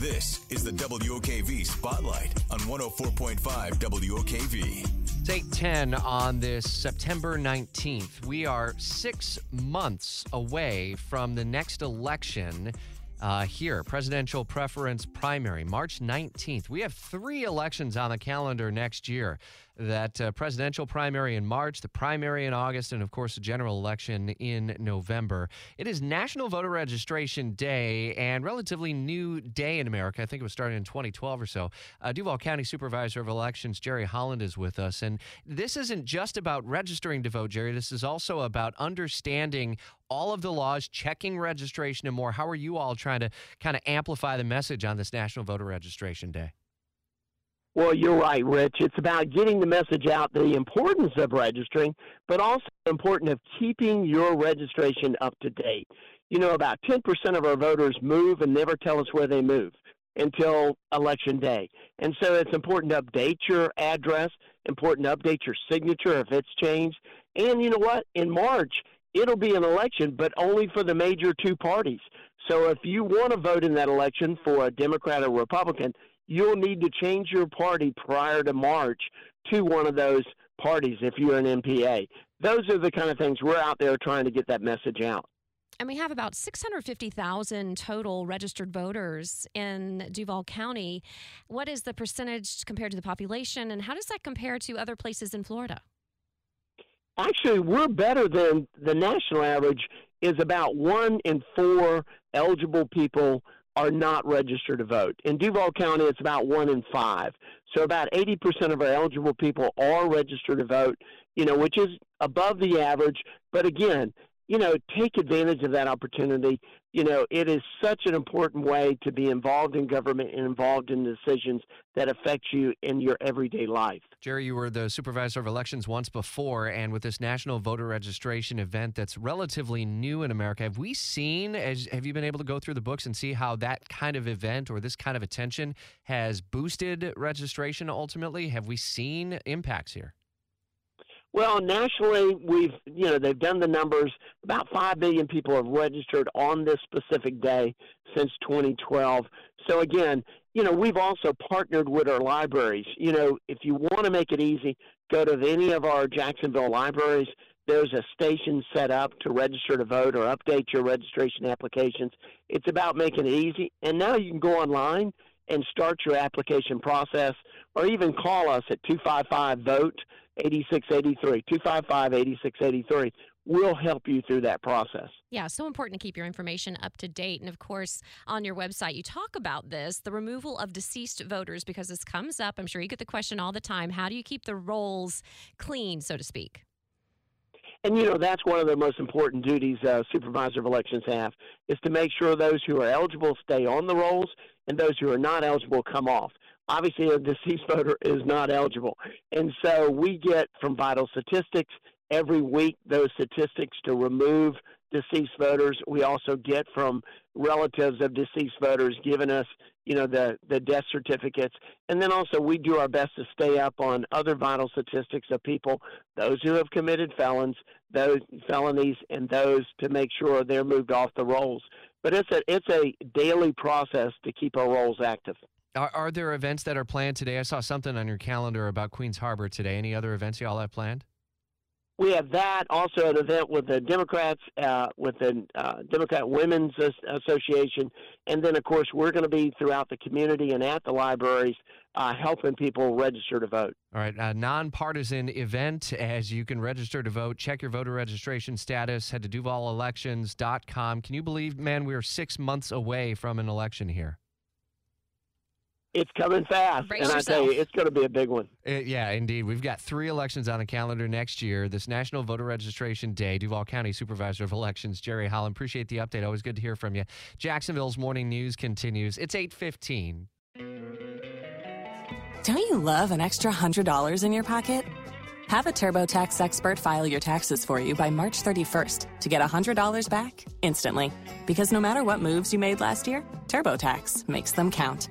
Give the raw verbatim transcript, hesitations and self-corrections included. This is the W O K V Spotlight on one oh four point five W O K V. It's eight ten on this September nineteenth. We are six months away from the next election uh, here. Presidential preference primary, March nineteenth. We have three elections on the calendar next year. That uh, presidential primary in March, the primary in August, and, of course, the general election in November. It is National Voter Registration Day and relatively new day in America. I think it was started in twenty twelve or so. Uh, Duval County Supervisor of Elections, Jerry Holland, is with us. And this isn't just about registering to vote, Jerry. This is also about understanding all of the laws, checking registration and more. How are you all trying to kind of amplify the message on this National Voter Registration Day? Well, you're right, Rich. It's about getting the message out, the importance of registering, but also the importance of keeping your registration up to date. You know, about ten percent of our voters move and never tell us where they move until Election Day. And so it's important to update your address, important to update your signature if it's changed. And you know what? In March, it'll be an election, but only for the major two parties. So if you want to vote in that election for a Democrat or Republican, you'll need to change your party prior to March to one of those parties if you're an N P A. Those are the kind of things we're out there trying to get that message out. And we have about six hundred fifty thousand total registered voters in Duval County. What is the percentage compared to the population, and how does that compare to other places in Florida? Actually, we're better than the national average. Is about one in four eligible people are not registered to vote. In Duval County, it's about one in five. So about eighty percent of our eligible people are registered to vote, you know, which is above the average. But again, you know, take advantage of that opportunity. You know, it is such an important way to be involved in government and involved in decisions that affect you in your everyday life. Jerry, you were the supervisor of elections once before, and with this national voter registration event that's relatively new in America, have we seen, as, have you been able to go through the books and see how that kind of event or this kind of attention has boosted registration ultimately? Have we seen impacts here? Well, nationally, we've, you know, they've done the numbers. About five million people have registered on this specific day since twenty twelve. So, again, you know, we've also partnered with our libraries. You know, if you want to make it easy, go to any of our Jacksonville libraries. There's a station set up to register to vote or update your registration applications. It's about making it easy. And now you can go online and start your application process, or even call us at two five five, VOTE, eight six eight three, two five five, eight six eight three. We'll help you through that process. Yeah, so important to keep your information up to date. And, of course, on your website, you talk about this, the removal of deceased voters, because this comes up. I'm sure you get the question all the time. How do you keep the rolls clean, so to speak? And, you know, that's one of the most important duties uh, Supervisor of Elections have, is to make sure those who are eligible stay on the rolls and those who are not eligible come off. Obviously, a deceased voter is not eligible. And so we get from Vital Statistics every week those statistics to remove deceased voters. We also get from relatives of deceased voters giving us, you know, the, the death certificates. And then also we do our best to stay up on other vital statistics of people, those who have committed felons, those felonies, and those to make sure they're moved off the rolls. But it's a, it's a daily process to keep our rolls active. Are, are there events that are planned today? I saw something on your calendar about Queens Harbor today. Any other events y'all have planned? We have that, also an event with the Democrats, uh, with the uh, Democrat Women's Association. And then, of course, we're going to be throughout the community and at the libraries uh, helping people register to vote. All right, a nonpartisan event as you can register to vote. Check your voter registration status. Head to Duval Elections dot com. Can you believe, man, we are six months away from an election here? It's coming fast, Brace and I yourself. tell you, it's going to be a big one. It, yeah, indeed. We've got three elections on the calendar next year. This National Voter Registration Day. Duval County Supervisor of Elections, Jerry Holland. Appreciate the update. Always good to hear from you. Jacksonville's Morning News continues. It's eight fifteen. Don't you love an extra one hundred dollars in your pocket? Have a TurboTax expert file your taxes for you by March thirty-first to get one hundred dollars back instantly. Because no matter what moves you made last year, TurboTax makes them count.